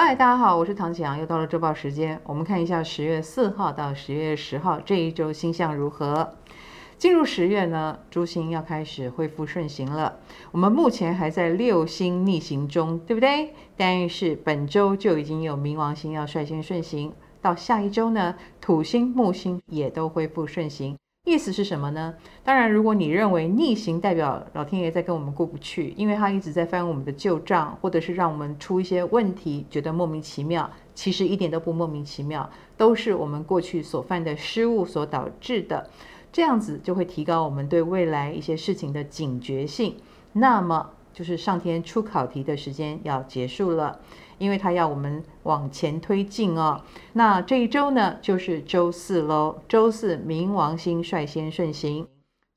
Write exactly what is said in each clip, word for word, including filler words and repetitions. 嗨，大家好，我是唐启阳，又到了周报时间。我们看一下十月四号到十月十号这一周星象如何。进入十月呢，诸星要开始恢复顺行了。我们目前还在六星逆行中，对不对？但是本周就已经有冥王星要率先顺行，到下一周呢，土星、木星也都恢复顺行。 意思是什么呢？当然，如果你认为逆行代表老天爷在跟我们过不去，因为他一直在翻我们的旧账，或者是让我们出一些问题，觉得莫名其妙，其实一点都不莫名其妙，都是我们过去所犯的失误所导致的。这样子就会提高我们对未来一些事情的警觉性。那么，就是上天出考题的时间要结束了，因为他要我们往前推进哦。那这一周呢，就是周四喽。周四冥王星率先顺行，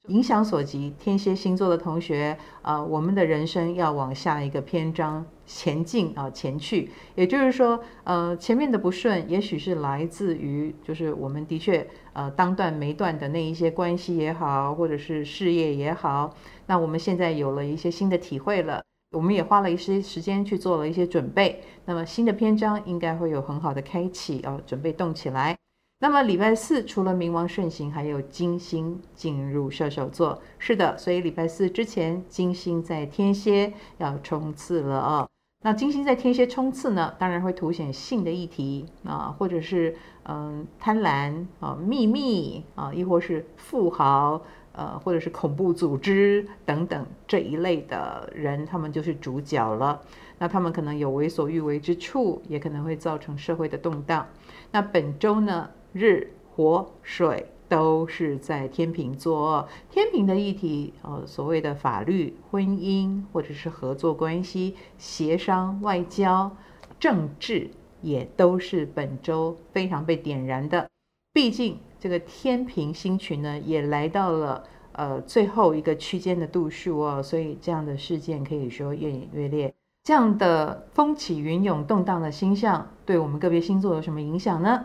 影响所及天蝎星座的同学，呃，我们的人生要往下一个篇章前进啊、呃，前去。也就是说，呃，前面的不顺，也许是来自于就是我们的确呃当断没断的那一些关系也好，或者是事业也好。 那我们现在有了一些新的体会了，我们也花了一些时间去做了一些准备。那么新的篇章应该会有很好的开启哦，准备动起来。那么礼拜四除了冥王顺行，还有金星进入射手座。是的，所以礼拜四之前，金星在天蝎要冲刺了哦。那金星在天蝎冲刺呢，当然会凸显性的议题啊，或者是嗯贪婪啊、秘密啊，亦或是富豪。 呃，或者是恐怖组织等等这一类的人，他们就是主角了。那他们可能有为所欲为之处，也可能会造成社会的动荡。那本周呢，日、火、水都是在天秤座。天秤的议题，呃，所谓的法律、婚姻或者是合作关系、协商、外交、政治，也都是本周非常被点燃的。毕竟。 这个天平星群呢，也来到了呃最后一个区间的度数哦，所以这样的事件可以说越演越烈。这样的风起云涌、动荡的星象，对我们个别星座有什么影响呢？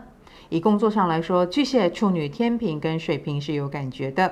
以工作上来说，巨蟹、处女、天平跟水瓶是有感觉的。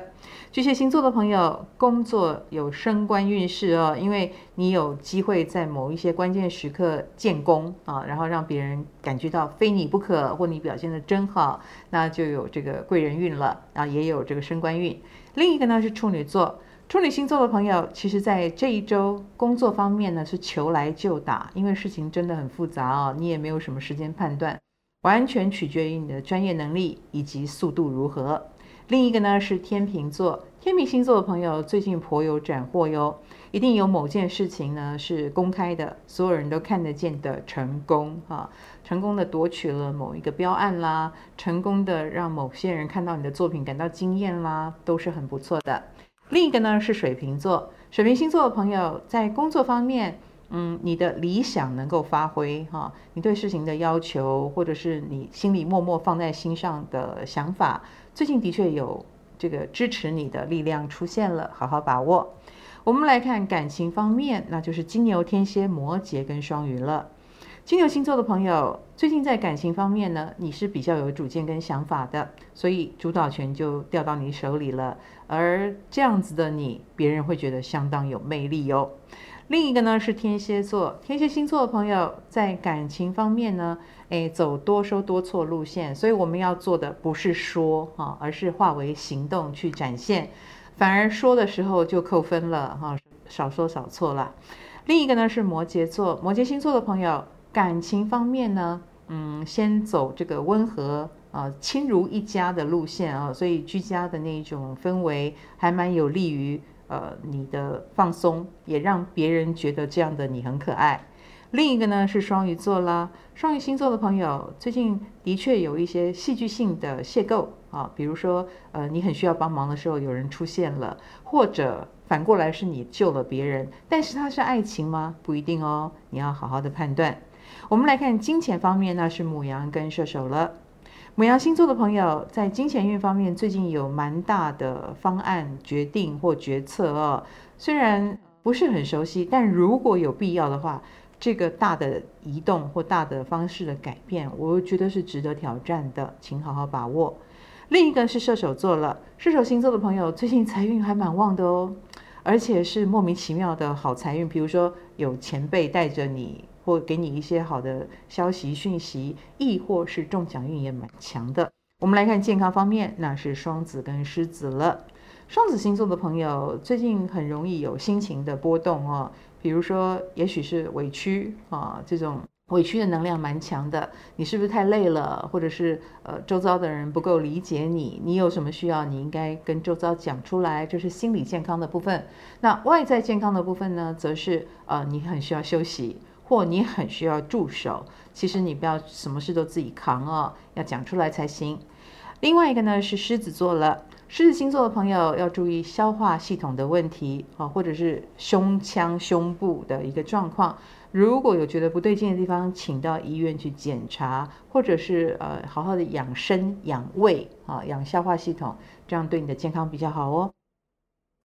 巨蟹星座的朋友，工作有升官运势哦，因为你有机会在某一些关键时刻建功啊，然后让别人。 感觉到非你不可，或你表现的真好，那就有这个贵人运了，然后也有这个升官运。另一个呢是处女座，处女星座的朋友，其实在这一周工作方面呢是求来就打，因为事情真的很复杂哦，你也没有什么时间判断，完全取决于你的专业能力以及速度如何。另一个呢是天秤座，天秤星座的朋友最近颇有斩获哟。 一定有某件事情呢是公开的，所有人都看得见的成功啊，成功的夺取了某一个标案啦，成功的让某些人看到你的作品感到惊艳啦，都是很不错的。另一个呢是水瓶座，水瓶星座的朋友在工作方面，嗯，你的理想能够发挥哈、啊，你对事情的要求，或者是你心里默默放在心上的想法，最近的确有这个支持你的力量出现了，好好把握。 我们来看感情方面，那就是金牛、天蝎、摩羯跟双鱼了。金牛星座的朋友，最近在感情方面呢，你是比较有主见跟想法的，所以主导权就掉到你手里了。而这样子的你，别人会觉得相当有魅力哦。另一个呢是天蝎座，天蝎星座的朋友在感情方面呢，诶，走多收多错路线，所以我们要做的不是说啊，而是化为行动去展现。 反而说的时候就扣分了哈，少说少错啦。另一个呢是摩羯座，摩羯星座的朋友，感情方面呢，嗯，先走这个温和啊，亲如一家的路线啊，所以居家的那种氛围还蛮有利于呃你的放松，也让别人觉得这样的你很可爱。另一个呢是双鱼座啦，双鱼星座的朋友最近的确有一些戏剧性的邂逅。 啊，比如说，呃，你很需要帮忙的时候，有人出现了，或者反过来是你救了别人，但是它是爱情吗？不一定哦，你要好好的判断。我们来看金钱方面，那是牡羊跟射手了。牡羊星座的朋友在金钱运方面，最近有蛮大的方案决定或决策哦，虽然不是很熟悉，但如果有必要的话。 这个大的移动或大的方式的改变，我觉得是值得挑战的，请好好把握。另一个是射手座了，射手星座的朋友最近财运还蛮旺的哦，而且是莫名其妙的好财运，比如说有前辈带着你或给你一些好的消息讯息，亦或是中奖运也蛮强的。我们来看健康方面，那是双子跟狮子了。双子星座的朋友最近很容易有心情的波动哦，比如说也许是委屈啊，这种委屈的能量蛮强的。你是不是太累了，或者是呃周遭的人不够理解你，你有什么需要你应该跟周遭讲出来，这是心理健康的部分。那外在健康的部分呢，则是呃你很需要休息，或你很需要助手，其实你不要什么事都自己扛哦，要讲出来才行。另外一个呢是狮子座了，狮子星座的朋友要注意消化系统的问题啊，或者是胸腔、胸部的一个状况。如果有觉得不对劲的地方，请到医院去检查，或者是呃好好的养生、养胃啊，养消化系统，这样对你的健康比较好哦。